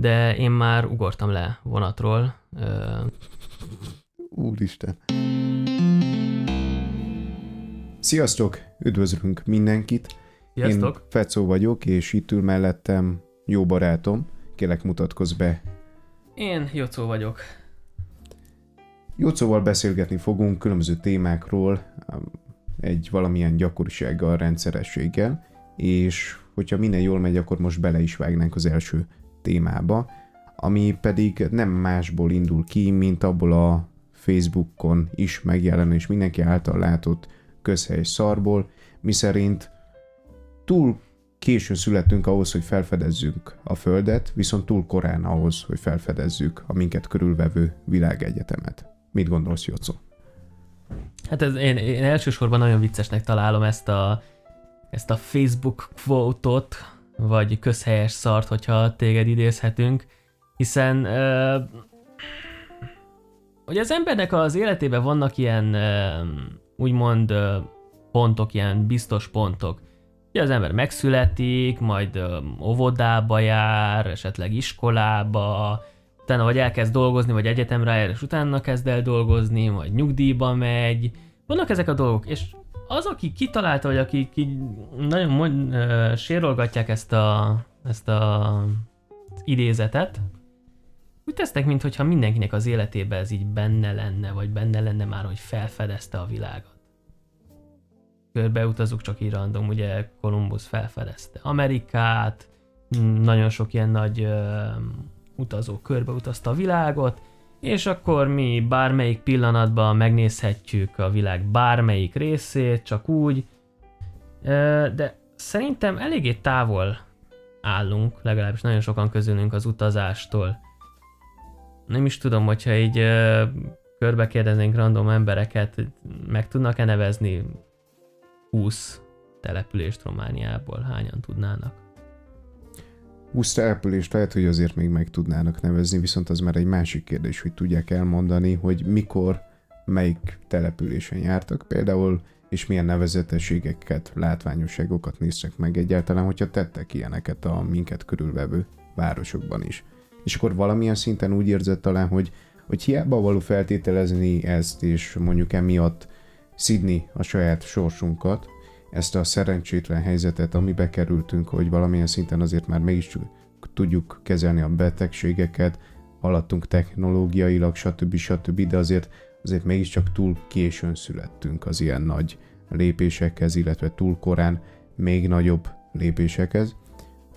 de én már ugortam le vonatról. Úristen! Sziasztok! Üdvözlünk mindenkit! Sziasztok! Én Fecó vagyok, és itt ül mellettem jó barátom. Kérlek, mutatkozz be! Én Jocó vagyok. Jocóval beszélgetni fogunk különböző témákról, egy valamilyen gyakorisággal, rendszerességgel, és hogyha minden jól megy, akkor most bele is vágnánk az első témába, ami pedig nem másból indul ki, mint abból a Facebookon is megjelenő és mindenki által látott közhely szarból, miszerint túl későn születtünk ahhoz, hogy felfedezzünk a Földet, viszont túl korán ahhoz, hogy felfedezzük a minket körülvevő világegyetemet. Mit gondolsz, Jocó? Hát én elsősorban nagyon viccesnek találom ezt a Facebook quote-ot, vagy közhelyes szart, hogyha téged idézhetünk, hiszen hogy az embernek az életében vannak ilyen úgymond pontok, ilyen biztos pontok. Ugye az ember megszületik, majd óvodába jár, esetleg iskolába, utána vagy elkezd dolgozni, vagy egyetemre jár, és utána kezd el dolgozni, vagy nyugdíjba megy. Vannak ezek a dolgok, és az, aki kitalálta, vagy aki nagyon sérolgatják ezt a idézetet, úgy tesznek, mintha mindenkinek az életében ez így benne lenne, vagy benne lenne már, hogy felfedezte a világot. Körbeutazunk csak így random, ugye Kolumbusz felfedezte Amerikát, nagyon sok ilyen nagy utazó körbeutazta a világot, és akkor mi bármelyik pillanatban megnézhetjük a világ bármelyik részét, csak úgy, de szerintem eléggé távol állunk, legalábbis nagyon sokan közülünk az utazástól. Nem is tudom, hogyha így körbe kérdeznénk random embereket, meg tudnak-e nevezni 20 települést Romániából, hányan tudnának? 20 települést lehet, hogy azért még meg tudnának nevezni, viszont az már egy másik kérdés, hogy tudják elmondani, hogy mikor, melyik településen jártak például, és milyen nevezetességeket, látványosságokat néztek meg egyáltalán, hogyha tettek ilyeneket a minket körülvevő városokban is. És akkor valamilyen szinten úgy érzett talán, hogy hiába való feltételezni ezt, és mondjuk emiatt szidni a saját sorsunkat, ezt a szerencsétlen helyzetet, amibe kerültünk, hogy valamilyen szinten azért már mégiscsak tudjuk kezelni a betegségeket, haladtunk technológiailag, stb. De azért mégiscsak túl későn születtünk az ilyen nagy lépésekhez, illetve túl korán még nagyobb lépésekhez,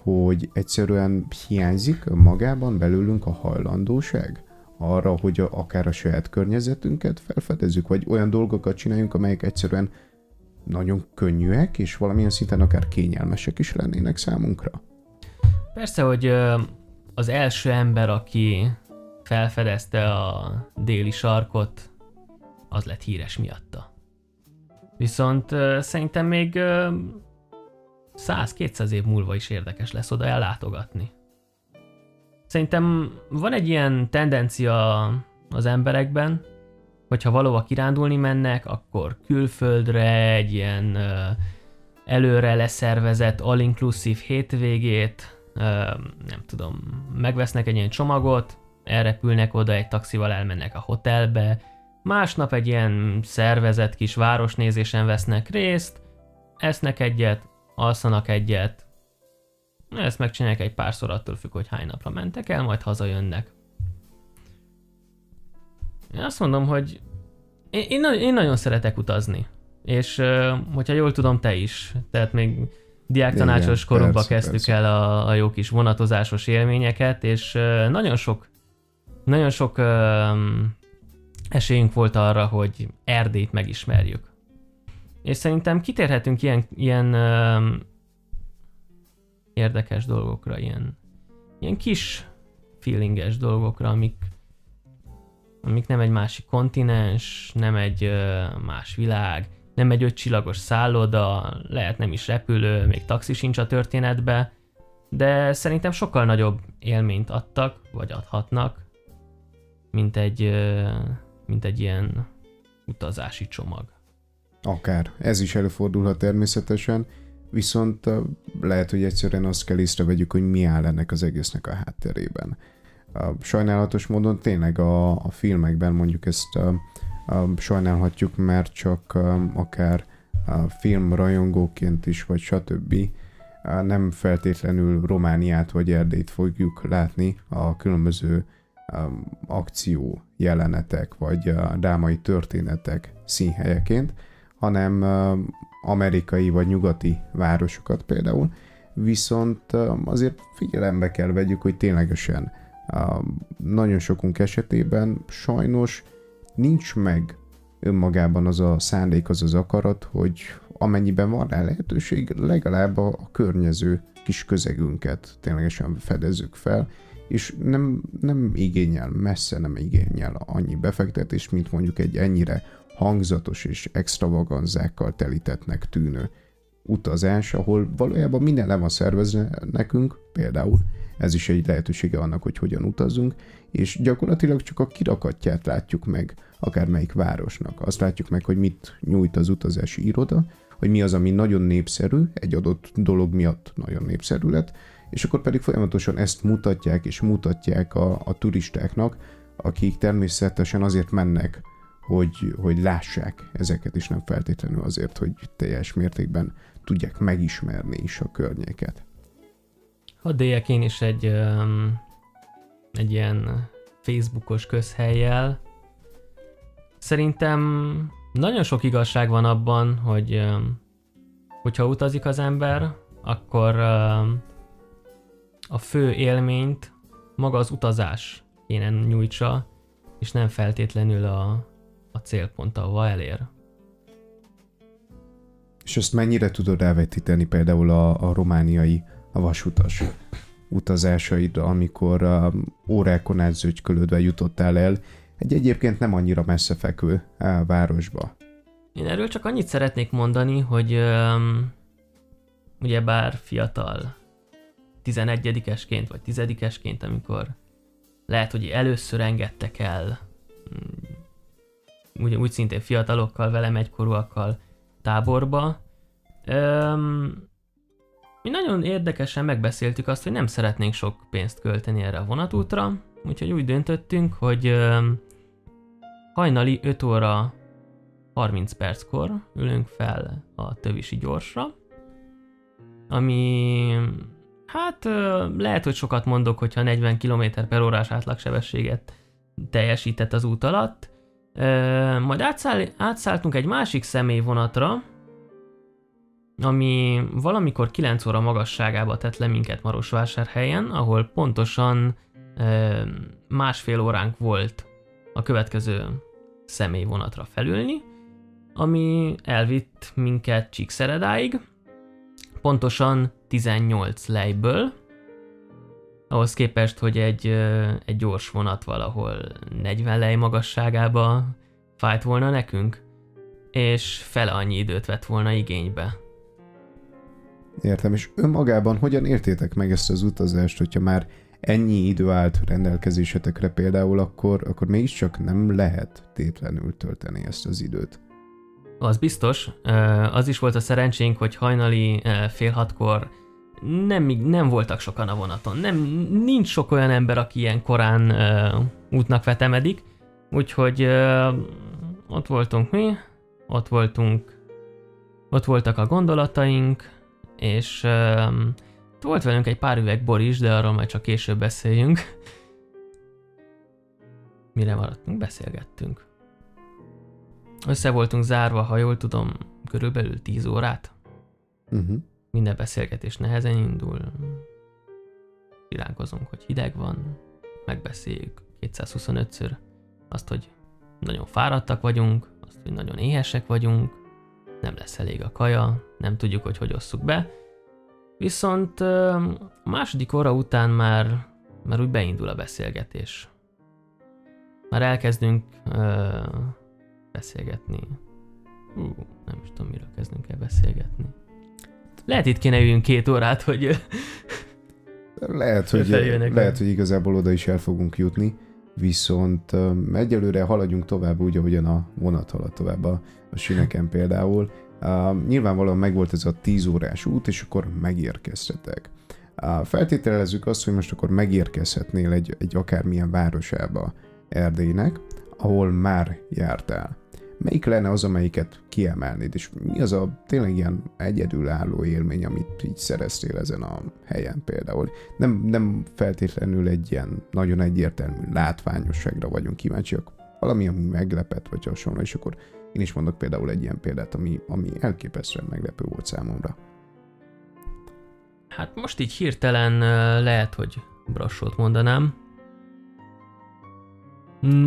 hogy egyszerűen hiányzik magában belőlünk a hajlandóság arra, hogy akár a saját környezetünket felfedezzük, vagy olyan dolgokat csináljunk, amelyek egyszerűen nagyon könnyűek, és valamilyen szinten akár kényelmesek is lennének számunkra. Persze, hogy az első ember, aki felfedezte a déli sarkot, az lett híres miatta. Viszont szerintem még 100-200 év múlva is érdekes lesz oda ellátogatni. Szerintem van egy ilyen tendencia az emberekben, hogyha valahova kirándulni mennek, akkor külföldre egy ilyen előre leszervezett all-inclusive hétvégét, nem tudom, megvesznek egy ilyen csomagot, elrepülnek oda, egy taxival elmennek a hotelbe, másnap egy ilyen szervezett kis városnézésen vesznek részt, esznek egyet, alszanak egyet, ezt megcsinálják egy párszor, attól függ, hogy hány napra mentek el, majd hazajönnek. Én azt mondom, hogy én nagyon szeretek utazni, és hogyha jól tudom, te is. Tehát még diáktanácsos koromba kezdtük el a jó kis vonatozásos élményeket, és nagyon sok esélyünk volt arra, hogy Erdélyt megismerjük. És szerintem kitérhetünk ilyen érdekes dolgokra, ilyen kis feelinges dolgokra, amik nem egy másik kontinens, nem egy más világ, nem egy 5 csillagos szálloda, lehet nem is repülő, még taxi sincs a történetbe, de szerintem sokkal nagyobb élményt adtak, vagy adhatnak, mint egy ilyen utazási csomag. Akár. Ez is előfordulhat természetesen, viszont lehet, hogy egyszerűen azt kell észrevegyük, hogy mi áll ennek az egésznek a hátterében. Sajnálatos módon tényleg a filmekben mondjuk ezt sajnálhatjuk, mert csak akár filmrajongóként is, vagy stb. Nem feltétlenül Romániát vagy Erdélyt fogjuk látni a különböző akció jelenetek, vagy drámai történetek színhelyeként, hanem amerikai vagy nyugati városokat például, viszont azért figyelembe kell vegyük, hogy ténylegesen nagyon sokunk esetében sajnos nincs meg önmagában az a szándék, az az akarat, hogy amennyiben van rá lehetőség, legalább a környező kis közegünket ténylegesen fedezzük fel, és nem igényel, messze nem igényel annyi befektetés, mint mondjuk egy ennyire hangzatos és extravaganzákkal telítettnek tűnő utazás, ahol valójában minden le van szervezve nekünk, például ez is egy lehetősége annak, hogy hogyan utazzunk, és gyakorlatilag csak a kirakatját látjuk meg akármelyik városnak. Azt látjuk meg, hogy mit nyújt az utazási iroda, hogy mi az, ami nagyon népszerű, egy adott dolog miatt nagyon népszerű lett, és akkor pedig folyamatosan ezt mutatják és mutatják a turistáknak, akik természetesen azért mennek, hogy lássák ezeket, és nem feltétlenül azért, hogy teljes mértékben tudják megismerni is a környéket. Hadd éljek én is egy ilyen Facebookos közhellyel. Szerintem nagyon sok igazság van abban, hogyha utazik az ember, akkor a fő élményt maga az utazás kéne nyújtsa, és nem feltétlenül a célpont, ahova elér. És ezt mennyire tudod elvetíteni például a romániai a vasutas utazásaidra, amikor órákon át zögykölődve jutottál el egy egyébként nem annyira messzefekvő városba? Én erről csak annyit szeretnék mondani, hogy ugyebár fiatal 11-esként vagy 10-esként, amikor lehet, hogy először engedtek el úgy szintén fiatalokkal, velem egykorúakkal táborba, mi nagyon érdekesen megbeszéltük azt, hogy nem szeretnénk sok pénzt költeni erre a vonatútra, úgyhogy úgy döntöttünk, hogy hajnali 5 óra 30 perckor ülünk fel a tövisi gyorsra, ami hát lehet, hogy sokat mondok, hogyha 40 km/h-s átlagsebességet teljesített az út alatt. Majd átszálltunk egy másik személyvonatra, ami valamikor 9 óra magasságába tett le minket Marosvásárhelyen, ahol pontosan másfél óránk volt a következő személyvonatra felülni, ami elvitt minket Csíkszeredáig, pontosan 18 lejből, ahhoz képest, hogy egy gyors vonat valahol 40 lej magasságába fájt volna nekünk, és fele annyi időt vett volna igénybe. Értem, és önmagában hogyan értétek meg ezt az utazást, hogyha már ennyi idő állt rendelkezésetekre például, akkor mégiscsak nem lehet tétlenül tölteni ezt az időt? Az biztos. Az is volt a szerencsénk, hogy hajnali 5:30-kor nem voltak sokan a vonaton. Nincs sok olyan ember, aki ilyen korán útnak vetemedik, úgyhogy ott voltunk mi, ott voltak a gondolataink, és volt velünk egy pár üveg bor is, de arról majd csak később beszéljünk. Mire maradtunk? Beszélgettünk. Össze voltunk zárva, ha jól tudom, körülbelül 10 órát. Uh-huh. Minden beszélgetés nehezen indul. Virágozunk, hogy hideg van. Megbeszéljük 225-ször azt, hogy nagyon fáradtak vagyunk, azt, hogy nagyon éhesek vagyunk, nem lesz elég a kaja, nem tudjuk, hogy osszuk be. Viszont a második óra után már úgy beindul a beszélgetés. Már elkezdünk beszélgetni. Nem is tudom, miről kezdünk el beszélgetni. Lehet itt kéne üljünk 2 órát, hogy lehet, hogy igazából oda is el fogunk jutni, viszont egyelőre haladjunk tovább úgy, ahogyan a vonat halad tovább a sineken például, Nyilvánvalóan megvolt ez a 10 órás út, és akkor megérkeztetek. Feltételezzük azt, hogy most akkor megérkezhetnél egy akármilyen városába Erdélynek, ahol már jártál. Melyik lenne az, amelyiket kiemelnéd, és mi az a tényleg ilyen egyedülálló élmény, amit így szereztél ezen a helyen például? Nem feltétlenül egy ilyen nagyon egyértelmű látványosságra vagyunk kíváncsiak, valami, ami meglepett, vagy hasonló, és akkor én is mondok például egy ilyen példát, ami elképesztően meglepő volt számomra. Hát most így hirtelen lehet, hogy Brassót mondanám.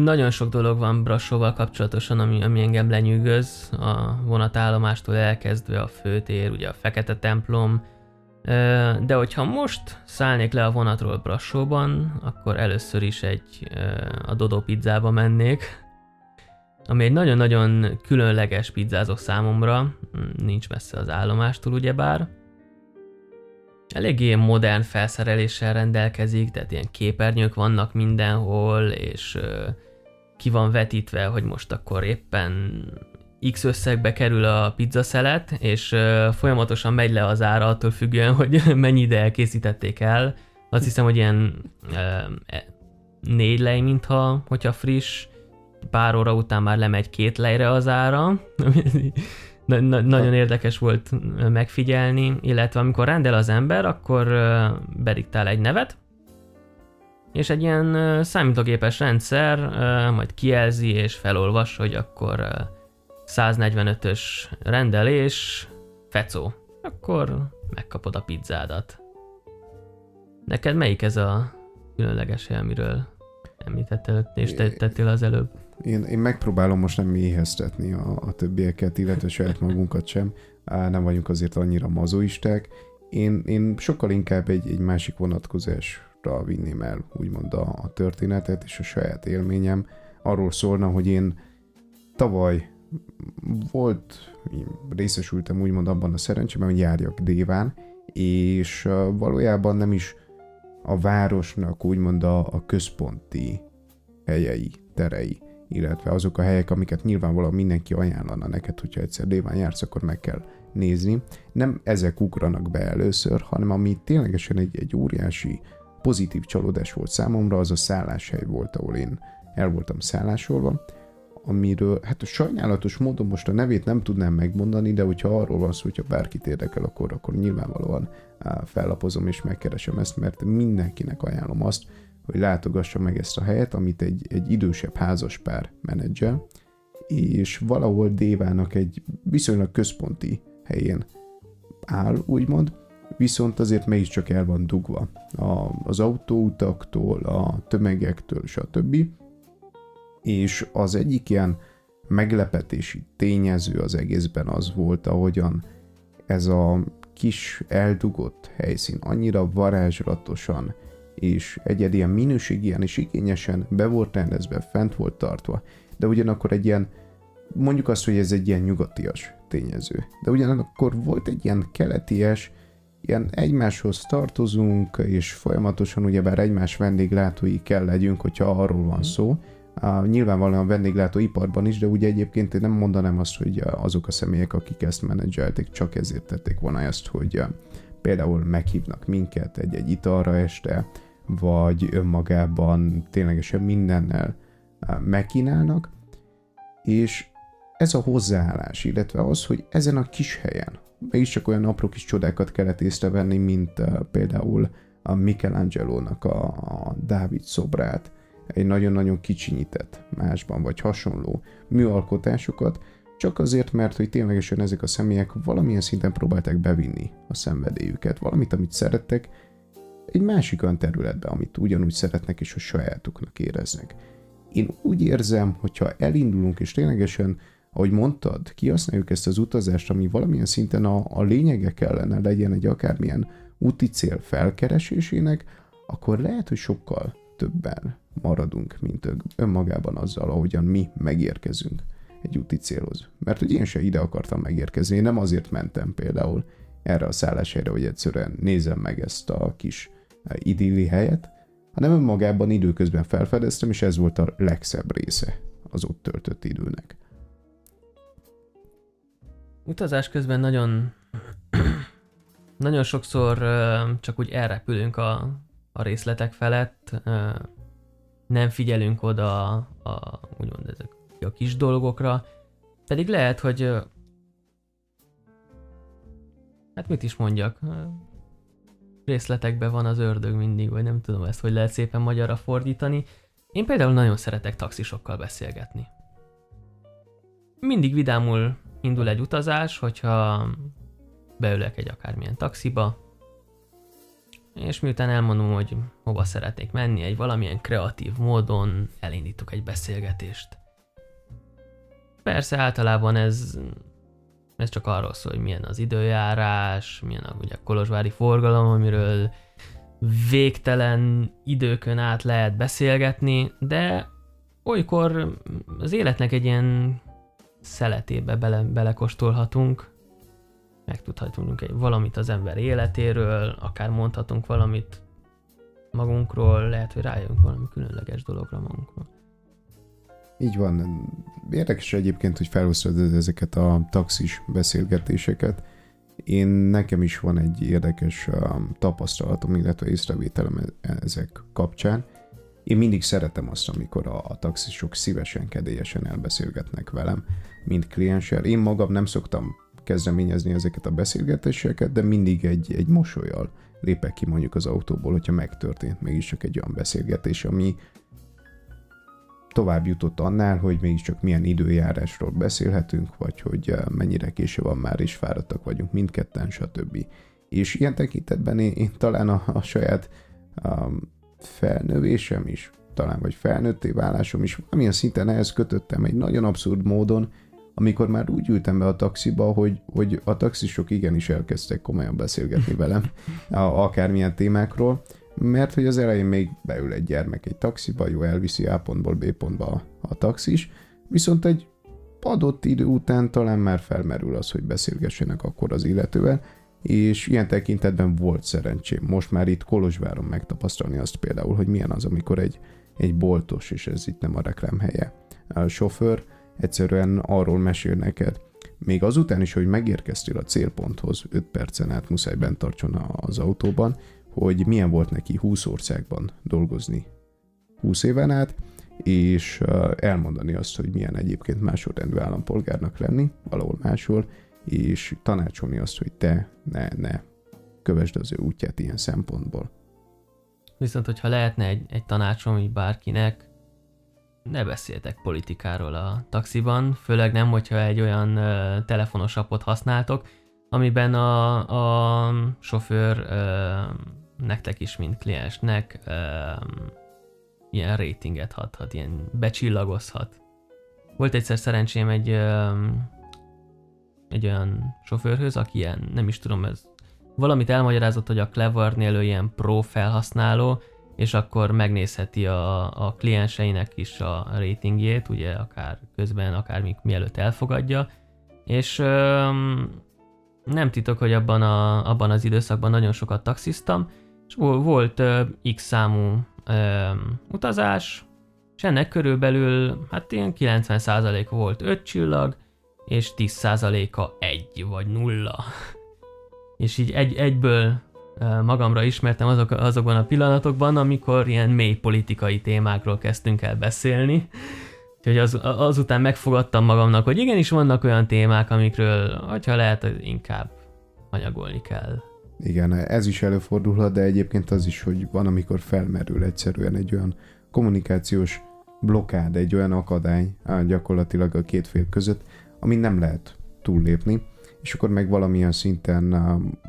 Nagyon sok dolog van Brassóval kapcsolatosan, ami engem lenyűgöz, a vonatállomástól elkezdve a főtér, ugye a Fekete templom, de hogyha most szállnék le a vonatról Brassóban, akkor először is a Dodo pizzába mennék, ami egy nagyon-nagyon különleges pizzázó számomra, nincs messze az állomástól ugyebár. Eléggé modern felszereléssel rendelkezik, tehát ilyen képernyők vannak mindenhol, és ki van vetítve, hogy most akkor éppen X összegbe kerül a pizzaszelet, és folyamatosan megy le az ára attól függően, hogy mennyi ide készítették el. Azt hiszem, hogy ilyen 4 lej, mintha, hogyha friss, pár óra után már lemegy 2 lejre az ára. Nagyon érdekes volt megfigyelni, illetve amikor rendel az ember, akkor bediktál egy nevet, és egy ilyen számítógépes rendszer majd kijelzi és felolvas, hogy akkor 145-ös rendelés, Fecó, akkor megkapod a pizzádat. Neked melyik ez a különleges hely, amiről említettél és tettél az előbb? Én megpróbálom most nem éheztetni a többieket, illetve saját magunkat sem. Nem vagyunk azért annyira mazoisták. Én sokkal inkább egy másik vonatkozásra vinném el, úgymond a történetet, és a saját élményem arról szólna, hogy én tavaly részesültem úgymond abban a szerencsében, hogy járjak Déván, és valójában nem is a városnak úgymond a központi helyei, terei, illetve azok a helyek, amiket nyilvánvalóan mindenki ajánlana neked, hogyha egyszer Déván jársz, akkor meg kell nézni. Nem ezek ugranak be először, hanem ami ténylegesen egy óriási pozitív csalódás volt számomra, az a szálláshely volt, ahol én el voltam szállásolva, amiről hát sajnálatos módon most a nevét nem tudnám megmondani, de hogyha arról van szó, hogyha bárkit érdekel, akkor nyilvánvalóan fellapozom és megkeresem ezt, mert mindenkinek ajánlom azt, hogy látogassa meg ezt a helyet, amit egy idősebb házaspár menedzsel, és valahol Dévának egy viszonylag központi helyén áll, úgymond, viszont azért mégiscsak el van dugva az autóutaktól, a tömegektől, stb. És az egyik ilyen meglepetési tényező az egészben az volt, ahogyan ez a kis eldugott helyszín annyira varázslatosan és egy ilyen minőségien és igényesen be volt rendezve, fent volt tartva, de ugyanakkor egy ilyen, mondjuk azt, hogy ez egy ilyen nyugatias tényező, de ugyanakkor volt egy ilyen keleties, ilyen egymáshoz tartozunk, és folyamatosan ugyebár egymás vendéglátói kell legyünk, hogyha arról van szó, nyilvánvalóan vendéglátóiparban is, de ugye egyébként én nem mondanám azt, hogy azok a személyek, akik ezt menedzselték, csak ezért tették volna ezt, hogy például meghívnak minket egy italra este, vagy önmagában ténylegesen mindennel megkínálnak, és ez a hozzáállás, illetve az, hogy ezen a kis helyen mégiscsak olyan apró kis csodákat kellett észrevenni, mint például a Michelangelo-nak a Dávid szobrát, egy nagyon-nagyon kicsinyített másban, vagy hasonló műalkotásokat, csak azért, mert hogy ténylegesen ezek a személyek valamilyen szinten próbálták bevinni a szenvedélyüket, valamit, amit szerettek, egy másik olyan területbe, amit ugyanúgy szeretnek és a sajátuknak éreznek. Én úgy érzem, hogyha elindulunk és ténylegesen, ahogy mondtad, kihasználjuk ezt az utazást, ami valamilyen szinten a lényege kellene legyen egy akármilyen úti cél felkeresésének, akkor lehet, hogy sokkal többen maradunk, mint önmagában azzal, ahogyan mi megérkezünk egy úti célhoz. Mert hogy én se ide akartam megérkezni, én nem azért mentem például erre a szálláshelyre, hogy egyszerűen nézem meg ezt a kis idilli helyet, hanem önmagában időközben felfedeztem, és ez volt a legszebb része az ott töltött időnek. Utazás közben nagyon sokszor csak úgy elrepülünk a részletek felett, nem figyelünk oda úgymond ezek a kis dolgokra, pedig lehet, hogy hát mit is mondjak, részletekben van az ördög mindig, vagy nem tudom ezt, hogy lehet szépen magyarra fordítani. Én például nagyon szeretek taxisokkal beszélgetni. Mindig vidámul indul egy utazás, hogyha beülök egy akármilyen taxiba, és miután elmondom, hogy hova szeretnék menni, egy valamilyen kreatív módon elindítok egy beszélgetést. Persze általában ez csak arról szól, hogy milyen az időjárás, milyen a kolozsvári forgalom, amiről végtelen időkön át lehet beszélgetni, de olykor az életnek egy ilyen szeletébe belekóstolhatunk, megtudhatunk valamit az ember életéről, akár mondhatunk valamit magunkról, lehet, hogy rájövünk valami különleges dologra magunkról. Így van. Érdekes egyébként, hogy felhoztad ezeket a taxis beszélgetéseket. Nekem is van egy érdekes tapasztalatom, illetve észrevételem ezek kapcsán. Én mindig szeretem azt, amikor a taxisok szívesen, kedélyesen elbeszélgetnek velem, mint klienssel. Én magam nem szoktam kezdeményezni ezeket a beszélgetéseket, de mindig egy mosollyal lépek ki mondjuk az autóból, hogyha megtörtént mégiscsak egy olyan beszélgetés, ami tovább jutott annál, hogy mégiscsak milyen időjárásról beszélhetünk, vagy hogy mennyire késő van már, és fáradtak vagyunk mindketten, stb. És ilyen tekintetben én talán a saját felnövésem is, talán vagy felnőtté válásom is valamilyen szinten ehhez kötöttem egy nagyon abszurd módon, amikor már úgy ültem be a taxiba, hogy a taxisok igenis elkezdtek komolyan beszélgetni velem akármilyen témákról, mert hogy az elején még beül egy gyermek egy taxiba, jó, elviszi A pontból B pontba a taxis, viszont egy adott idő után talán már felmerül az, hogy beszélgessenek akkor az illetővel, és ilyen tekintetben volt szerencsém most már itt Kolozsváron megtapasztalni azt például, hogy milyen az, amikor egy boltos, és ez itt nem a reklám helye, a sofőr egyszerűen arról mesél neked, még azután is, hogy megérkeztél a célponthoz, 5 percen át muszáj bent tartson az autóban, hogy milyen volt neki 20 országban dolgozni 20 éven át, és elmondani azt, hogy milyen egyébként másodrendű állampolgárnak lenni, valahol máshol, és tanácsolni azt, hogy te ne kövesd az ő útját ilyen szempontból. Viszont, hogyha lehetne egy tanácsom így bárkinek, ne beszéltek politikáról a taxiban, főleg nem, hogyha egy olyan telefonos appot használtok, amiben a sofőr nektek is, mint kliensnek ilyen ratinget adhat, ilyen becsillagozhat. Volt egyszer szerencsém egy olyan sofőrhöz, aki ilyen, nem is tudom, ez valamit elmagyarázott, hogy a Clevernél ő ilyen pro felhasználó, és akkor megnézheti a klienseinek is a ratingjét, ugye akár közben, akár mielőtt elfogadja, és nem titok, hogy abban az időszakban nagyon sokat taxiztam, és volt x számú utazás, és ennek körülbelül hát ilyen 90% volt 5 csillag, és 10%-a 1 vagy 0. És így egyből magamra ismertem azokban a pillanatokban, amikor ilyen mély politikai témákról kezdtünk el beszélni. Úgyhogy azután megfogadtam magamnak, hogy igenis vannak olyan témák, amikről, hogyha lehet, inkább anyagolni kell. Igen, ez is előfordulhat, de egyébként az is, hogy van, amikor felmerül egyszerűen egy olyan kommunikációs blokkád, egy olyan akadály gyakorlatilag a két fél között, amin nem lehet túllépni, és akkor meg valamilyen szinten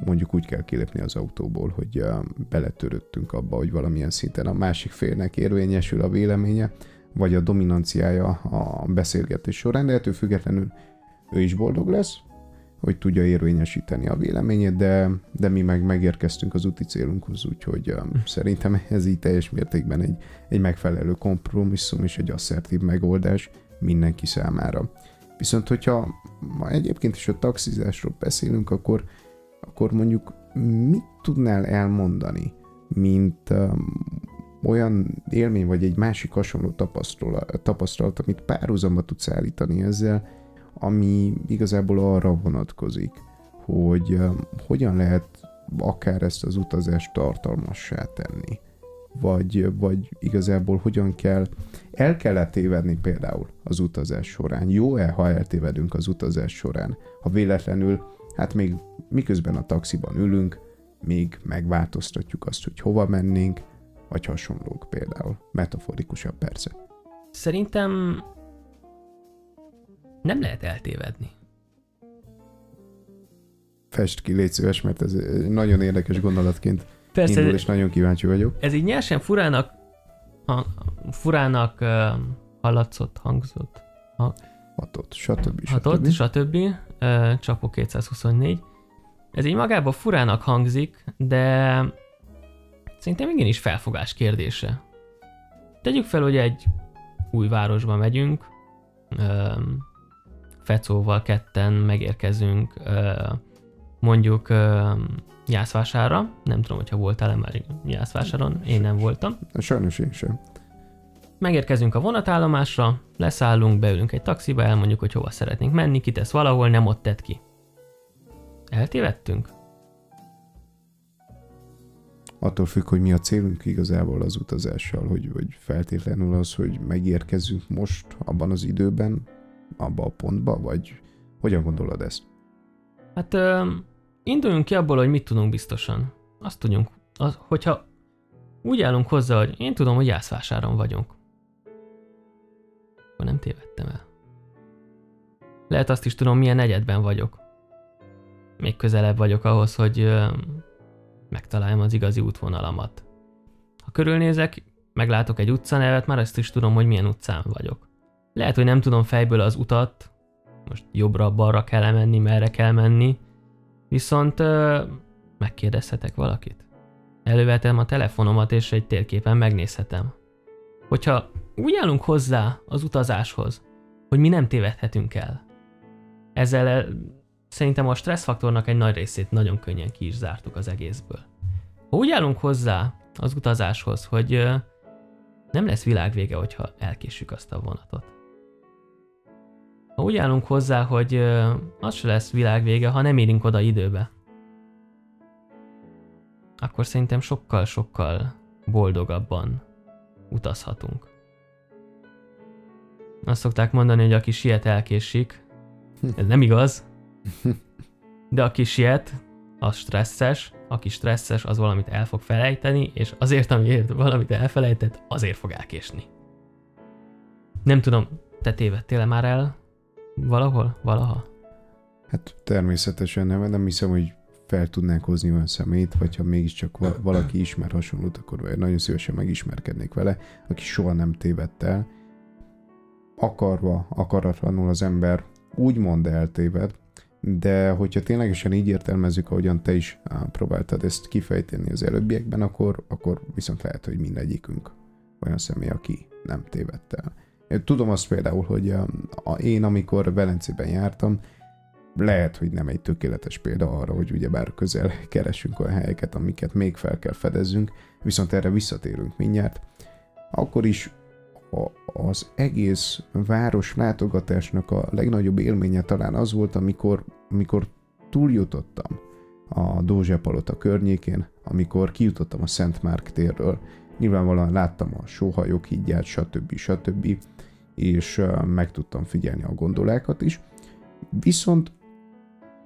mondjuk úgy kell kilépni az autóból, hogy beletörődtünk abba, hogy valamilyen szinten a másik félnek érvényesül a véleménye, vagy a dominanciája a beszélgetés során, de ettől függetlenül ő is boldog lesz, hogy tudja érvényesíteni a véleményét, de mi meg megérkeztünk az úti célunkhoz, úgyhogy szerintem ez így teljes mértékben egy megfelelő kompromisszum és egy asszertív megoldás mindenki számára. Viszont hogyha ma egyébként is a taxizásról beszélünk, akkor mondjuk mit tudnál elmondani, mint olyan élmény, vagy egy másik hasonló tapasztalat, amit párhuzamba tudsz állítani ezzel, ami igazából arra vonatkozik, hogy hogyan lehet akár ezt az utazást tartalmassá tenni. Vagy igazából hogyan kell, el kell tévedni például az utazás során. Jó-e, ha eltévedünk az utazás során? Ha véletlenül, hát még miközben a taxiban ülünk, még megváltoztatjuk azt, hogy hova mennénk, vagy hasonlók például. Metaforikusabb persze. Szerintem nem lehet eltévedni. Fest ki, légy szíves, mert ez nagyon érdekes gondolatként persze, indul, és nagyon kíváncsi vagyok. Ez így nyersen furának hallatszott, hangzott. Hatott, stb. Hatott, stb. Csapó 224. Ez így magában furának hangzik, de szerintem igenis felfogás kérdése. Tegyük fel, hogy egy új városba megyünk, Fecóval ketten megérkezünk mondjuk Jászvásárra. Nem tudom, hogyha voltál-e már Jászvásáron, én nem voltam. Sajnos én sem. Megérkezünk a vonatállomásra, leszállunk, beülünk egy taxiba, elmondjuk, hogy hova szeretnénk menni, kitesz valahol, nem ott tett ki. Eltévedtünk? Attól függ, hogy mi a célunk igazából az utazással, hogy feltétlenül az, hogy megérkezzünk most, abban az időben, abba a pontba, vagy hogyan gondolod ezt? Hát induljunk ki abból, hogy mit tudunk biztosan. Azt tudjunk, hogyha úgy állunk hozzá, hogy én tudom, hogy Jászvásáron vagyunk, akkor nem tévedtem el. Lehet azt is tudom, milyen negyedben vagyok. Még közelebb vagyok ahhoz, hogy megtaláljam az igazi útvonalamat. Ha körülnézek, meglátok egy utcanevet, már ezt is tudom, hogy milyen utcán vagyok. Lehet, hogy nem tudom fejből az utat, most jobbra-balra kell menni, merre kell menni, viszont megkérdezhetek valakit. Elővetem a telefonomat, és egy térképen megnézhetem. Hogyha úgy állunk hozzá az utazáshoz, hogy mi nem tévedhetünk el, ezzel szerintem a stresszfaktornak egy nagy részét nagyon könnyen ki is zártuk az egészből. Ha úgy állunk hozzá az utazáshoz, hogy nem lesz világvége, hogyha elkésük azt a vonatot. Ha úgy állunk hozzá, hogy az se lesz világvége, ha nem érünk oda időbe, akkor szerintem sokkal-sokkal boldogabban utazhatunk. Azt szokták mondani, hogy aki siet, elkésik. Ez nem igaz. De aki siet, az stresszes, aki stresszes, az valamit el fog felejteni, és azért, amiért valamit elfelejtett, azért fog elkésni. Nem tudom, te tévedtél-e már el valahol, valaha? Hát természetesen nem hiszem, hogy fel tudnánk hozni olyan szemét, vagy ha mégiscsak valaki ismer hasonlót, akkor nagyon szívesen megismerkednék vele, aki soha nem tévedt el. Akarva, akaratlanul az ember úgymond eltéved, de hogyha ténylegesen így értelmezzük, ahogyan te is próbáltad ezt kifejteni az előbbiekben, akkor viszont lehet, hogy mindegyikünk olyan személy, aki nem tévedt el. Én tudom azt például, hogy én amikor Velencében jártam, lehet, hogy nem egy tökéletes példa arra, hogy ugyebár közel keresünk olyan helyeket, amiket még fel kell fedezzünk, viszont erre visszatérünk mindjárt. Akkor is az egész város látogatásnak a legnagyobb élménye talán az volt, amikor túljutottam a Dózsepalota környékén, amikor kijutottam a Szent Márk térről. Nyilvánvalóan láttam a Sóhajók hídját, stb. És meg tudtam figyelni a gondolákat is. Viszont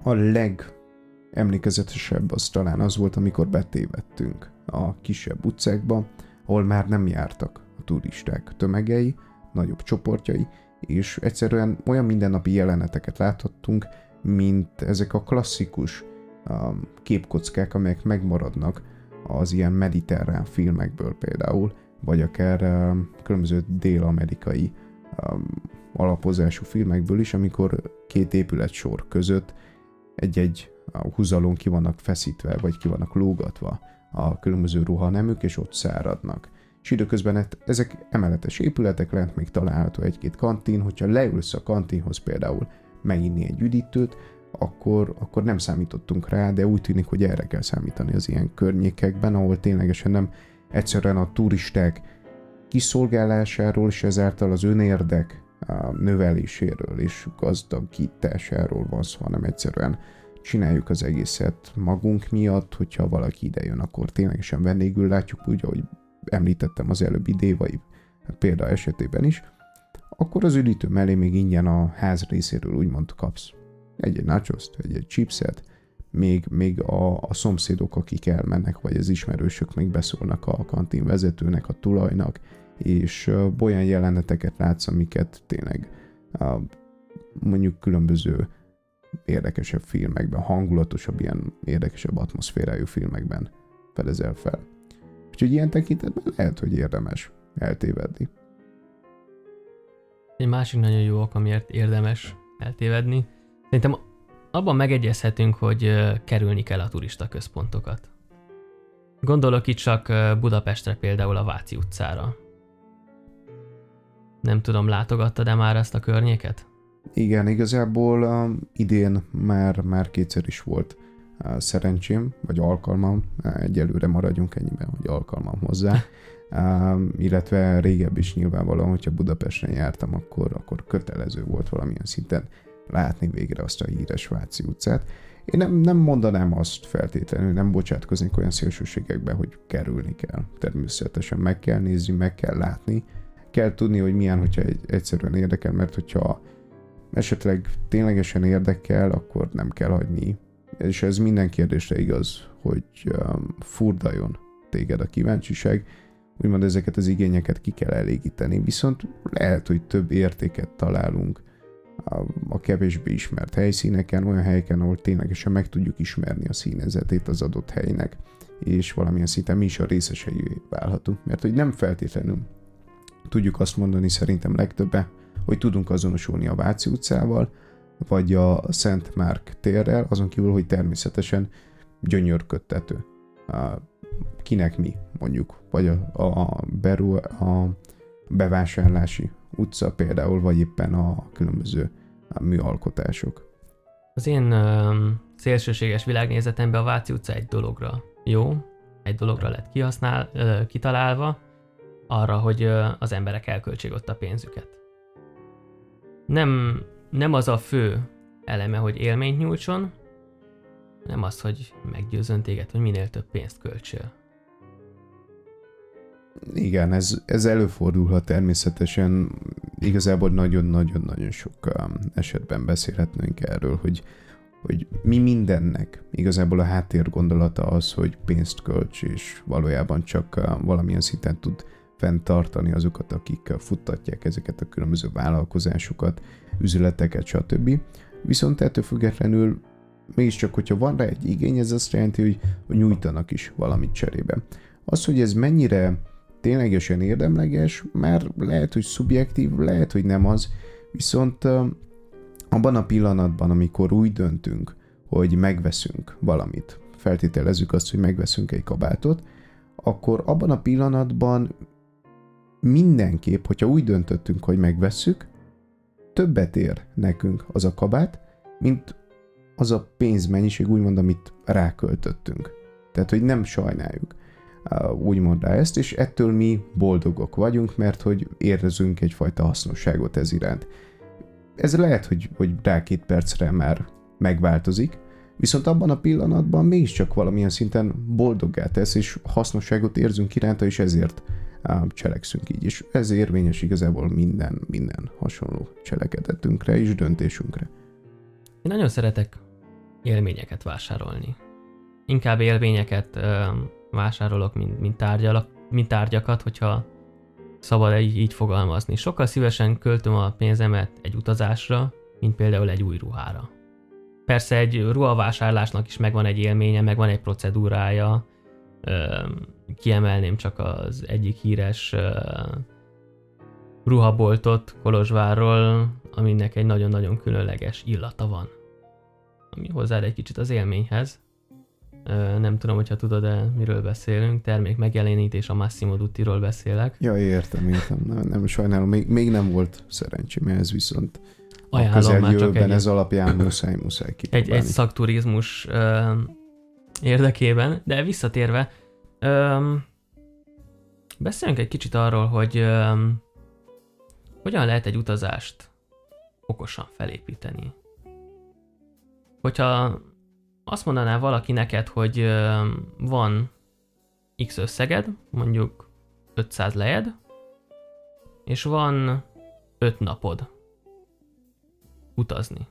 a legemlékezetesebb az talán az volt, amikor betévedtünk a kisebb utcákba, ahol már nem jártak a turisták tömegei, nagyobb csoportjai, és egyszerűen olyan mindennapi jeleneteket láthattunk, mint ezek a klasszikus képkockák, amelyek megmaradnak az ilyen mediterrán filmekből például, vagy akár különböző dél-amerikai alapozású filmekből is, amikor két épületsor között egy-egy húzalón ki vannak feszítve, vagy ki vannak lógatva a különböző ruhanemük, és ott száradnak. És időközben ezek emeletes épületek, lent még található egy-két kantin, hogyha leülsz a kantinhoz például meginni egy üdítőt, akkor nem számítottunk rá, de úgy tűnik, hogy erre kell számítani az ilyen környékekben, ahol ténylegesen nem egyszerűen a turisták kiszolgálásáról és ezáltal az önérdek növeléséről és gazdagításáról van szó, hanem egyszerűen csináljuk az egészet magunk miatt, hogyha valaki ide jön, akkor ténylegesen vendégül látjuk, úgy, ahogy említettem az előbbi dévai példa esetében is, akkor az üdítő mellé még ingyen a ház részéről úgymond kapsz egy nachoszt, egy chipset, még a szomszédok, akik elmennek, vagy az ismerősök még beszólnak a kantin vezetőnek, a tulajnak, és olyan jeleneteket látsz, amiket tényleg mondjuk különböző érdekesebb filmekben, hangulatosabb, ilyen érdekesebb atmoszférájú filmekben fedezel fel. Úgyhogy ilyen tekintetben lehet, hogy érdemes eltévedni. Egy másik nagyon jó ok, amiért érdemes eltévedni. Szerintem abban megegyezhetünk, hogy kerülni kell a turista központokat. Gondolok itt csak Budapestre, például a Váci utcára. Nem tudom, látogattad-e már ezt a környéket? Igen, igazából idén már kétszer is volt szerencsém, vagy alkalmam, egyelőre maradjunk ennyiben, hogy alkalmam hozzá, illetve régebb is nyilvánvalóan, hogyha Budapesten jártam, akkor kötelező volt valamilyen szinten látni végre azt a híres Váci utcát. Én nem mondanám azt feltétlenül, nem bocsátkoznék olyan szélsőségekbe, hogy kerülni kell. Természetesen meg kell nézni, meg kell látni, kell tudni, hogy milyen, hogyha egyszerűen érdekel, mert hogyha esetleg ténylegesen érdekel, akkor nem kell hagyni. És ez minden kérdésre igaz, hogy furdaljon téged a kíváncsiság, úgymond ezeket az igényeket ki kell elégíteni, viszont lehet, hogy több értéket találunk a kevésbé ismert helyszíneken, olyan helyeken, ahol ténylegesen meg tudjuk ismerni a színezetét az adott helynek, és valamilyen szinten mi is a részeseivé válhatunk, mert hogy nem feltétlenül tudjuk azt mondani, szerintem legtöbben, hogy tudunk azonosulni a Váci utcával, vagy a Szent Márk térrel, azon kívül, hogy természetesen gyönyörködtető. Kinek mi, mondjuk, vagy a bevásárlási utca például, vagy éppen a különböző műalkotások. Az én szélsőséges világnézetemben a Váci utca egy dologra jó, egy dologra lett kitalálva, arra, hogy az emberek elköltsék ott a pénzüket. Nem az a fő eleme, hogy élményt nyújtson, nem az, hogy meggyőzön téged, hogy minél több pénzt költsél. Igen, ez előfordulhat természetesen. Igazából nagyon-nagyon-nagyon sok esetben beszélhetnénk erről, hogy mi mindennek igazából a háttér gondolata az, hogy pénzt költs, és valójában csak valamilyen szinten tud fenntartani azokat, akik futtatják ezeket a különböző vállalkozásokat, üzleteket, stb. Viszont ettől függetlenül mégiscsak, hogyha van rá egy igény, ez azt jelenti, hogy nyújtanak is valamit cserébe. Az, hogy ez mennyire ténylegesen érdemleges, már lehet, hogy szubjektív, lehet, hogy nem az, viszont abban a pillanatban, amikor úgy döntünk, hogy megveszünk valamit, feltételezzük azt, hogy megveszünk egy kabátot, akkor abban a pillanatban mindenképp, hogyha úgy döntöttünk, hogy megvesszük, többet ér nekünk az a kabát, mint az a pénzmennyiség, úgymond, amit ráköltöttünk. Tehát, hogy nem sajnáljuk úgymond rá ezt, és ettől mi boldogok vagyunk, mert hogy érzünk egyfajta hasznosságot ez iránt. Ez lehet, hogy rá 2 percre már megváltozik, viszont abban a pillanatban mégiscsak valamilyen szinten boldoggá tesz, és hasznosságot érzünk iránta, és ezért cselekszünk így. És ez érvényes igazából minden hasonló cselekedetünkre és döntésünkre. Én nagyon szeretek élményeket vásárolni. Inkább élményeket vásárolok, mint tárgyakat, hogyha szabad így fogalmazni. Sokkal szívesen költöm a pénzemet egy utazásra, mint például egy új ruhára. Persze egy ruhavásárlásnak is megvan egy élménye, megvan egy procedúrája. Kiemelném csak az egyik híres ruhaboltot Kolozsvárról, aminek egy nagyon-nagyon különleges illata van, ami hozzáad egy kicsit az élményhez. Nem tudom, hogyha tudod, de miről beszélünk. Termék megjelenítés, a Massimo Duttiról beszélek. Ja, értem. Nem, sajnálom, még nem volt szerencsém ehhez, viszont ajánlom, a közeljövőben ez alapján muszáj kipróbálni. Egy szakturizmus érdekében, de visszatérve, beszéljünk egy kicsit arról, hogy Hogyan lehet egy utazást okosan felépíteni? Hogyha azt mondaná valaki neked, hogy van X összeged, mondjuk 500 lejed, és van 5 napod utazni.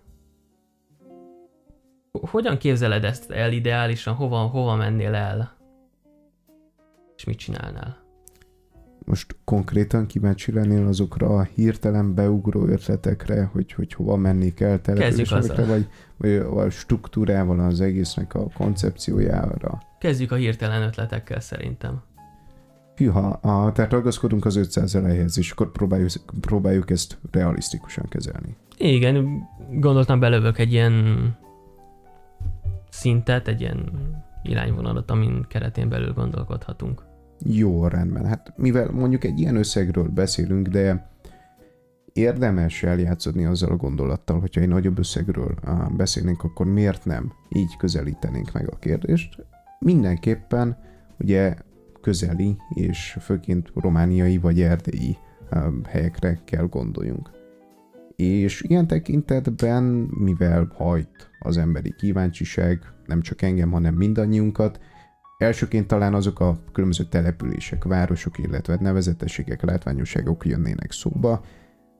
Hogyan képzeled ezt el ideálisan? Hova mennél el? És mit csinálnál? Most konkrétan kíváncsi lennél azokra a hirtelen beugró ötletekre, hogy hova mennék el településekre, vagy a struktúrával, az egésznek a koncepciójára. Kezdjük a hirtelen ötletekkel szerintem. Hűha, tehát ragaszkodunk az 500 elejéhez, és akkor próbáljuk ezt realisztikusan kezelni. Igen, gondoltam belövök egy ilyen szintet, egy ilyen irányvonalat, amin keretén belül gondolkodhatunk. Jó, rendben. Hát mivel mondjuk egy ilyen összegről beszélünk, de érdemes eljátszodni azzal a gondolattal, hogyha egy nagyobb összegről beszélnénk, akkor miért nem így közelítenénk meg a kérdést? Mindenképpen ugye közeli és főként romániai vagy erdélyi helyekre kell gondoljunk. És ilyen tekintetben, mivel hajt az emberi kíváncsiság, nem csak engem, hanem mindannyiunkat, elsőként talán azok a különböző települések, városok, illetve nevezetességek, látványosságok jönnének szóba,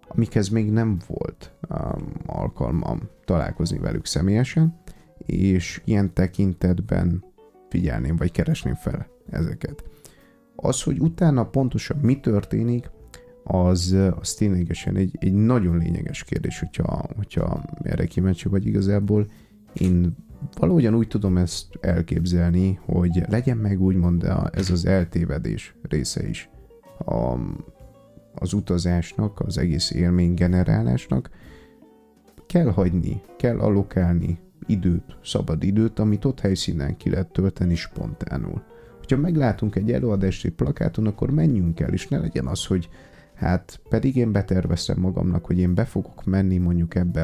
amikhez még nem volt alkalmam találkozni velük személyesen, és ilyen tekintetben figyelném vagy keresném fel ezeket. Az, hogy utána pontosan mi történik, az ténylegesen egy nagyon lényeges kérdés, hogyha erre kíváncsi vagy igazából. Én valahogyan úgy tudom ezt elképzelni, hogy legyen meg úgymond ez az eltévedés része is az utazásnak, az egész élmény generálásnak. Kell hagyni, kell allokálni időt, szabad időt, amit ott helyszínen ki lehet tölteni spontánul. Hogyha meglátunk egy előadást egy plakáton, akkor menjünk el, és ne legyen az, hogy hát pedig én beterveztem magamnak, hogy én be fogok menni mondjuk ebbe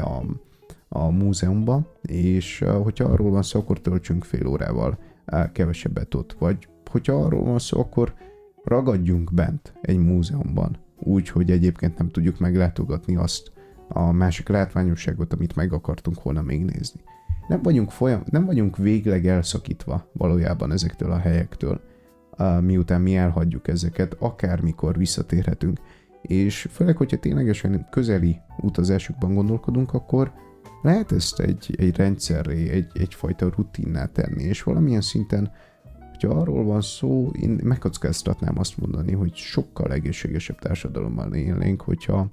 a múzeumba, és hogyha arról van szó, akkor töltsünk fél órával kevesebbet ott. Vagy hogyha arról van szó, akkor ragadjunk bent egy múzeumban, úgy, hogy egyébként nem tudjuk meglátogatni azt a másik látványosságot, amit meg akartunk volna még nézni. Nem vagyunk végleg elszakítva valójában ezektől a helyektől, miután mi elhagyjuk ezeket, akármikor visszatérhetünk. És főleg, hogyha ténylegesen közeli utazásokban gondolkodunk, akkor lehet ezt egy rendszerré, egyfajta rutinná tenni, és valamilyen szinten, hogyha arról van szó, én megkockáztatnám azt mondani, hogy sokkal egészségesebb társadalomban élnénk, hogyha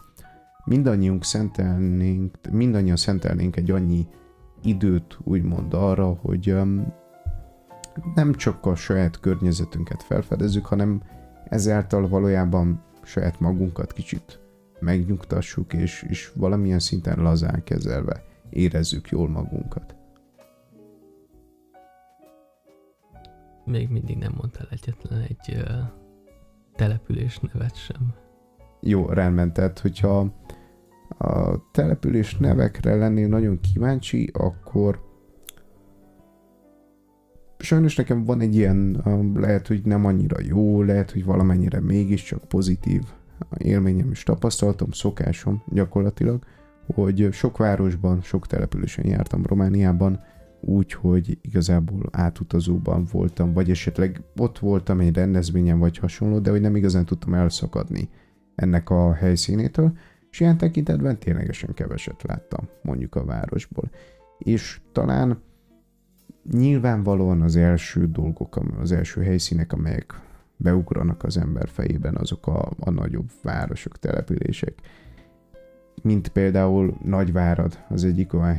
mindannyian szentelnénk egy annyi időt úgymond arra, hogy nem csak a saját környezetünket felfedezzük, hanem ezáltal valójában saját magunkat kicsit megnyugtassuk, és valamilyen szinten lazán kezelve érezzük jól magunkat. Még mindig nem mondtál egyetlen egy település nevet sem. Jó, rendben, tehát hogyha a település nevekre lennél nagyon kíváncsi, akkor sajnos nekem van egy ilyen, lehet, hogy nem annyira jó, lehet, hogy valamennyire mégiscsak pozitív élményem és tapasztalatom, szokásom gyakorlatilag, hogy sok városban, sok településen jártam Romániában, úgyhogy igazából átutazóban voltam, vagy esetleg ott voltam egy rendezvényen, vagy hasonló, de hogy nem igazán tudtam elszakadni ennek a helyszínétől, és ilyen tekintetben ténylegesen keveset láttam mondjuk a városból. És talán nyilvánvalóan az első helyszínek, amelyek beugranak az ember fejében, azok a nagyobb városok, települések. Mint például Nagyvárad az egyik olyan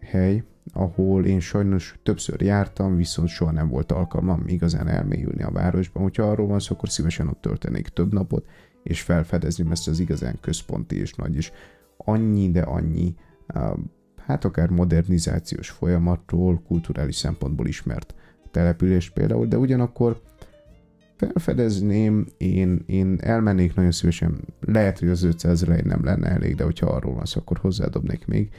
hely, ahol én sajnos többször jártam, viszont soha nem volt alkalmam igazán elmélyülni a városban. Hogyha arról van szó, akkor szívesen ott töltenék több napot, és felfedezném ezt az igazán központi és nagy is. Annyi, de annyi, hát akár modernizációs folyamatról, kulturális szempontból ismert települést például, de ugyanakkor felfedezném, én elmennék nagyon szívesen, lehet, hogy az 500 lej nem lenne elég, de hogyha arról van szó, akkor hozzádobnék még.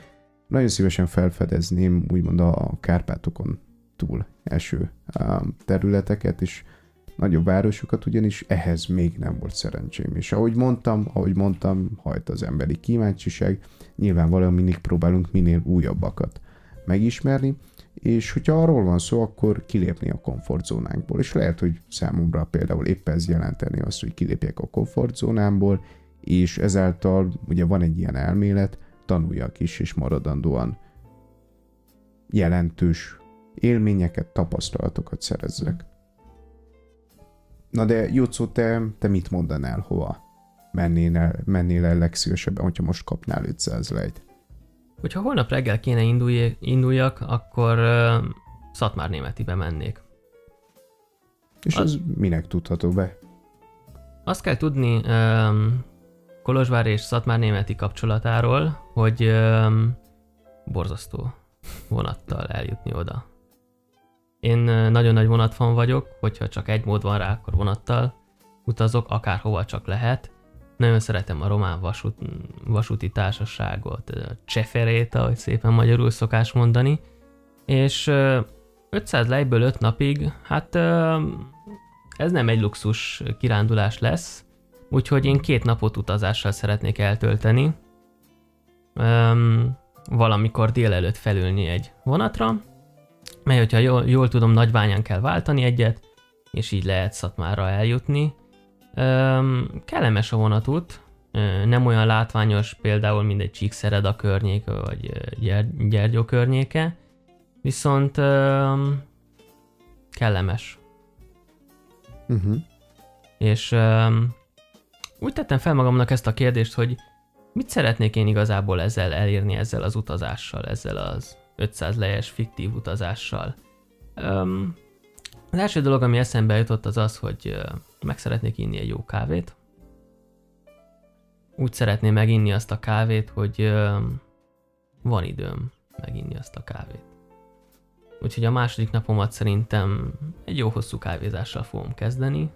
Nagyon szívesen felfedezném úgymond a Kárpátokon túl eső területeket, és nagyobb városokat, ugyanis ehhez még nem volt szerencsém. És ahogy mondtam, hajt az emberi kíváncsiság, nyilvánvalóan mindig próbálunk minél újabbakat megismerni, és hogyha arról van szó, akkor kilépni a komfortzónánkból. És lehet, hogy számomra például épp ez jelenteni azt, hogy kilépjek a komfortzónámból, és ezáltal ugye van egy ilyen elmélet, tanuljak is, és maradandóan jelentős élményeket, tapasztalatokat szerezzek. Na de Jocó, te mit mondanál, hova mennél el legszívesebben, hogyha most kapnál 500 lejt? Hogyha holnap reggel kéne induljak, akkor Szatmárnémetibe mennék. És az minek tudható be? Azt kell tudni Kolozsvár és Szatmárnémeti kapcsolatáról, hogy borzasztó vonattal eljutni oda. Én nagyon nagy vonatfan vagyok, hogyha csak egy mód van rá, akkor vonattal utazok, akárhova csak lehet. Nagyon szeretem a román vasúti társaságot, Cseferét, ahogy szépen magyarul szokás mondani, és 500 lejből 5 napig, hát ez nem egy luxus kirándulás lesz, úgyhogy én 2 napot utazással szeretnék eltölteni, valamikor délelőtt felülni egy vonatra, mely, hogyha jól tudom, Nagyványán kell váltani egyet, és így lehet Szatmárra eljutni. Kellemes a vonatút, nem olyan látványos például, mint egy Csíkszereda környéke, vagy Gyergyó környéke, viszont kellemes. Uh-huh. És úgy tettem fel magamnak ezt a kérdést, hogy mit szeretnék én igazából ezzel elérni, ezzel az utazással, ezzel az 500 lejes fiktív utazással. Az első dolog, ami eszembe jutott, az az, hogy meg szeretnék inni egy jó kávét. Úgy szeretném meginni azt a kávét, hogy van időm meginni azt a kávét. Úgyhogy a második napomat szerintem egy jó hosszú kávézással fogom kezdeni.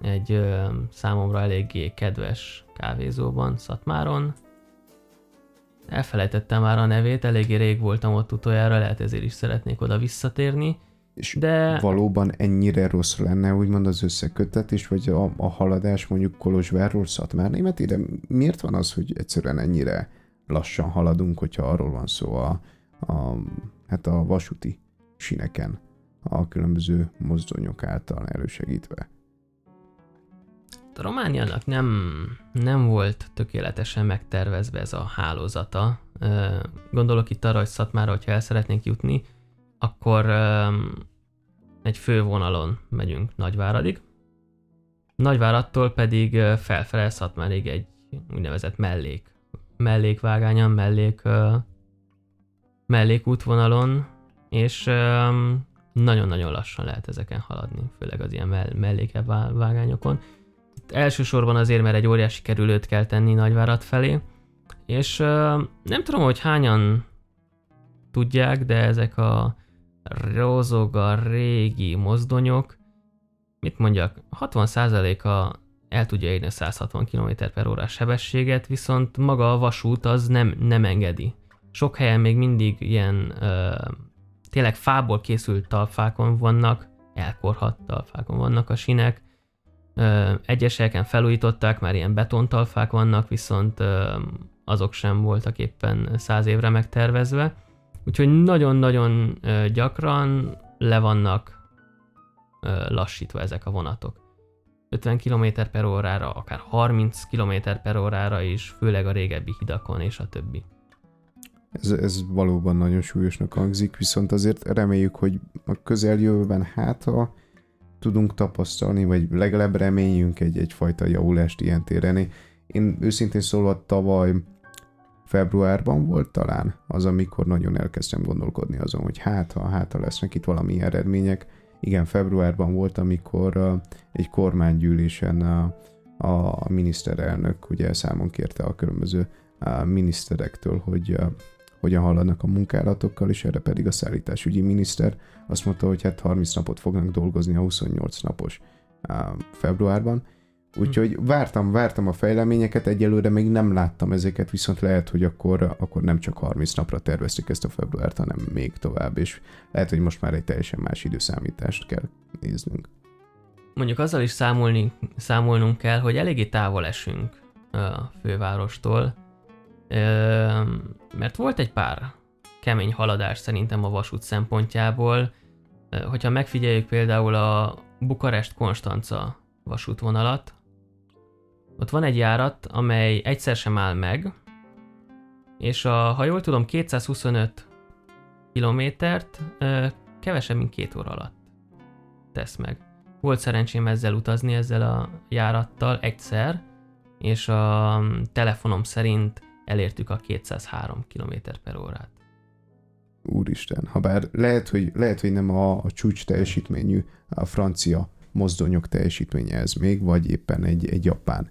Egy számomra eléggé kedves kávézóban, Szatmáron. Elfelejtettem már a nevét, eléggé rég voltam ott utoljára, lehet ezért is szeretnék oda visszatérni. És de valóban ennyire rossz lenne úgymond az összeköttetés, vagy a haladás mondjuk Kolozsvárról Szatmárnémetire? Miért van az, hogy egyszerűen ennyire lassan haladunk, hogyha arról van szó a vasúti sineken a különböző mozdonyok által elősegítve? A Romániának nem volt tökéletesen megtervezve ez a hálózata. Gondolok itt arra, hogy Szatmára, hogyha el szeretnénk jutni, akkor egy fővonalon megyünk Nagyváradig. Nagyváradtól pedig felfele Szatmárig egy úgynevezett mellékvágányon, mellékútvonalon, és nagyon-nagyon lassan lehet ezeken haladni, főleg az ilyen mellékvágányokon. Itt elsősorban azért, mert egy óriási kerülőt kell tenni Nagyvárad felé, és nem tudom, hogy hányan tudják, de ezek a rozoga régi mozdonyok, mit mondjak, 60%-a el tudja érni a 160 km/h sebességet, viszont maga a vasút az nem engedi. Sok helyen még mindig ilyen tényleg fából készült talpfákon vannak, elkorhadt talpfákon vannak a sinek. Egyes helyeken felújították, már ilyen betontalfák vannak, viszont azok sem voltak éppen 100 évre megtervezve. Úgyhogy nagyon-nagyon gyakran le vannak lassítva ezek a vonatok. 50 km/h-ra, akár 30 km/h-ra is, főleg a régebbi hidakon és a többi. Ez valóban nagyon súlyosnak hangzik, viszont azért reméljük, hogy a közeljövőben ha tudunk tapasztalni, vagy legalább reméljünk egyfajta javulást ilyen téren. Én őszintén szólva tavaly februárban volt talán az, amikor nagyon elkezdtem gondolkodni azon, hogy hát ha lesznek itt valami eredmények. Igen, februárban volt, amikor egy kormánygyűlésen a miniszterelnök ugye számon kérte a különböző miniszterektől, hogy hogyan haladnak a munkálatokkal, és erre pedig a szállításügyi miniszter azt mondta, hogy 30 napot fognak dolgozni a 28 napos februárban. Úgyhogy vártam a fejleményeket, egyelőre még nem láttam ezeket, viszont lehet, hogy akkor nem csak 30 napra terveztük ezt a februárt, hanem még tovább, és lehet, hogy most már egy teljesen más időszámítást kell néznünk. mondjuk azzal is számolnunk kell, hogy eléggé távol esünk a fővárostól, mert volt egy pár kemény haladás szerintem a vasút szempontjából. Hogyha megfigyeljük például a Bukarest-Konstanca vasútvonalat, ott van egy járat, amely egyszer sem áll meg, és ha jól tudom, 225 kilométert kevesebb, mint 2 óra alatt tesz meg. Volt szerencsém ezzel utazni, ezzel a járattal egyszer, és a telefonom szerint elértük a 203 km/h. Úristen, habár lehet, hogy nem a csúcs teljesítményű a francia mozdonyok teljesítménye ez még, vagy éppen egy japán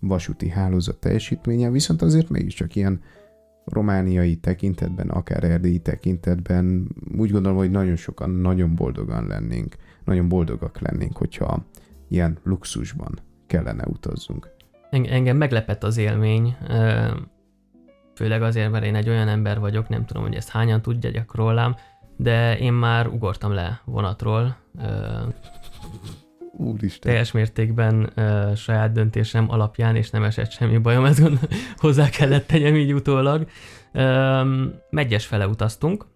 vasúti hálózat teljesítménye, viszont azért mégiscsak ilyen romániai tekintetben, akár erdélyi tekintetben úgy gondolom, hogy nagyon sokan nagyon boldogak lennénk, hogyha ilyen luxusban kellene utazzunk. Engem meglepett az élmény, főleg azért, mert én egy olyan ember vagyok, nem tudom, hogy ezt hányan tudják rólam, de én már ugortam le vonatról. Úristen. Teljes mértékben saját döntésem alapján, és nem esett semmi bajom, ezt hozzá kellett tegyem így utólag. Meggyes fele utaztunk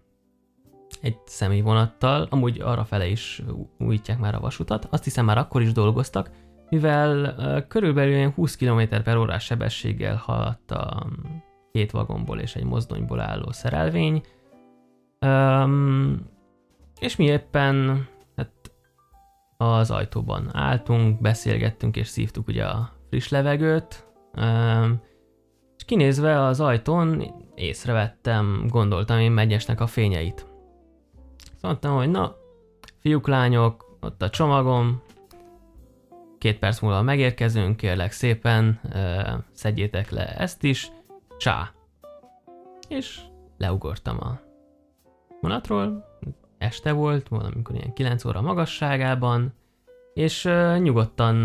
egy személyvonattal, amúgy arra fele is újítják már a vasutat, azt hiszem már akkor is dolgoztak, mivel körülbelül 20 km/h sebességgel haladt a 2 vagomból és egy mozdonyból álló szerelvény, és mi éppen az ajtóban álltunk, beszélgettünk és szívtuk ugye a friss levegőt, és kinézve az ajtón észrevettem, gondoltam én Meggyesnek a fényeit. Mondtam, hogy na, fiúk, lányok, ott a csomagom, 2 perc múlva megérkezünk, kérlek szépen, szedjétek le ezt is, csá! És leugortam a vonatról, este volt, valamikor ilyen 9 óra magasságában, és nyugodtan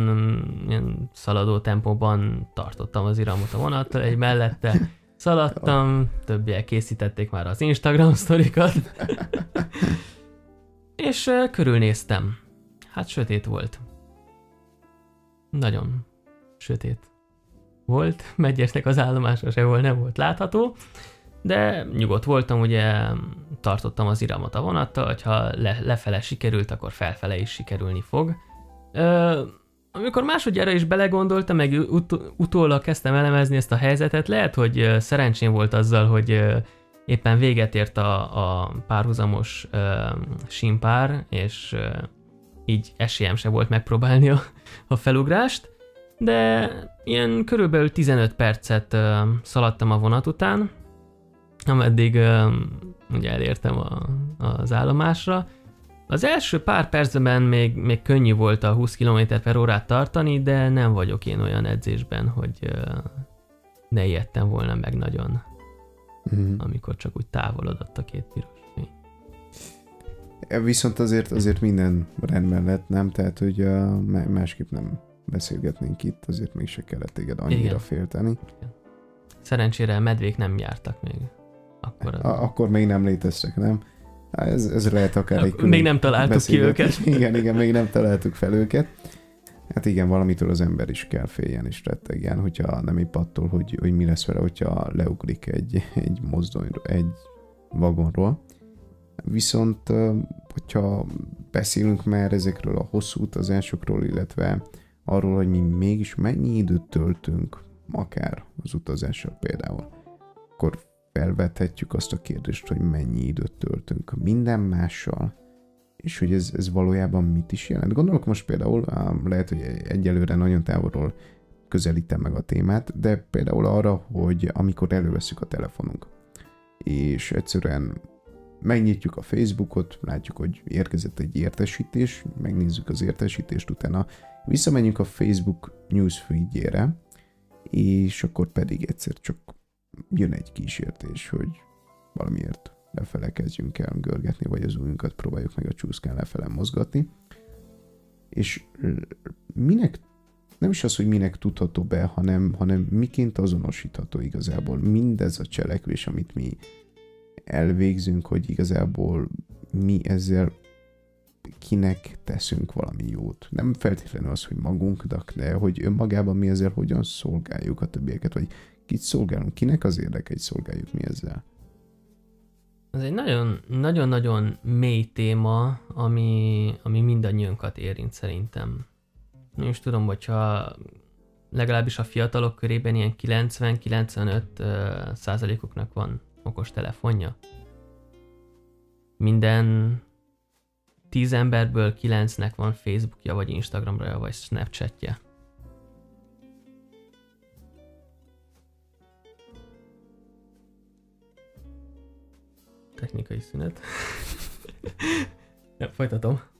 ilyen szaladó tempóban tartottam az iramot a vonattal, egy mellette szaladtam, többiek készítették már az Instagram sztorikat, és körülnéztem. Hát sötét volt. Nagyon sötét volt, Meggyesnek az állomása sehol nem volt látható, de nyugodt voltam, ugye tartottam az iramot a vonattal, hogyha lefele sikerült, akkor felfele is sikerülni fog. Amikor másodjára is belegondoltam, meg utólag kezdtem elemezni ezt a helyzetet, lehet, hogy szerencsém volt azzal, hogy éppen véget ért a párhuzamos sínpár, és így esélyem se volt megpróbálni a felugrást, de ilyen körülbelül 15 percet szaladtam a vonat után, ameddig ugye elértem az állomásra. Az első pár percben még könnyű volt a 20 km/h tartani, de nem vagyok én olyan edzésben, hogy ne ijedtem volna meg nagyon, amikor csak úgy távolodott a 2 piros fény. Viszont azért minden rendben lett, nem? Tehát, hogy másképp nem beszélgetnénk itt, azért még se kellett téged annyira félteni. Igen. Szerencsére medvék nem jártak még. Akkor még nem léteztek, nem? Ez lehet akár egy külön. Még nem találtuk ki őket. Igen, még nem találtuk fel őket. Hát igen, valamitől az ember is kell féljen és rettegjen, hogyha nem épp attól, hogy mi lesz vele, hogyha leugrik egy mozdonyról, egy vagonról. Viszont, hogyha beszélünk már ezekről a hosszú utazásokról, illetve arról, hogy mi mégis mennyi időt töltünk, akár az utazással például, akkor felvethetjük azt a kérdést, hogy mennyi időt töltünk minden mással, és hogy ez valójában mit is jelent. Gondolok most például, lehet, hogy egyelőre nagyon távolról közelítem meg a témát, de például arra, hogy amikor előveszük a telefonunk, és egyszerűen megnyitjuk a Facebookot, látjuk, hogy érkezett egy értesítés, megnézzük az értesítést, utána visszamegyünk a Facebook newsfeedjére, és akkor pedig egyszer csak jön egy kísértés, hogy valamiért lefele kezdjünk el görgetni, vagy az ujjunkat próbáljuk meg a csúszkán lefele mozgatni. És minek, nem is az, hogy minek tudható be, hanem miként azonosítható igazából mindez a cselekvés, amit mi elvégzünk, hogy igazából mi ezzel kinek teszünk valami jót. Nem feltétlenül az, hogy magunknak, de hogy önmagában mi ezzel hogyan szolgáljuk a többieket, vagy kit szolgálunk, kinek az érdekeit szolgáljuk mi ezzel. Ez egy nagyon-nagyon mély téma, ami mindannyiunkat érint szerintem. Nem is tudom, hogyha legalábbis a fiatalok körében ilyen 90-95 százalékoknak van okostelefonja. Minden 10 emberből 9-nek van Facebookja, vagy Instagramra, vagy Snapchatje. Technikai szünet. Nem, folytatom.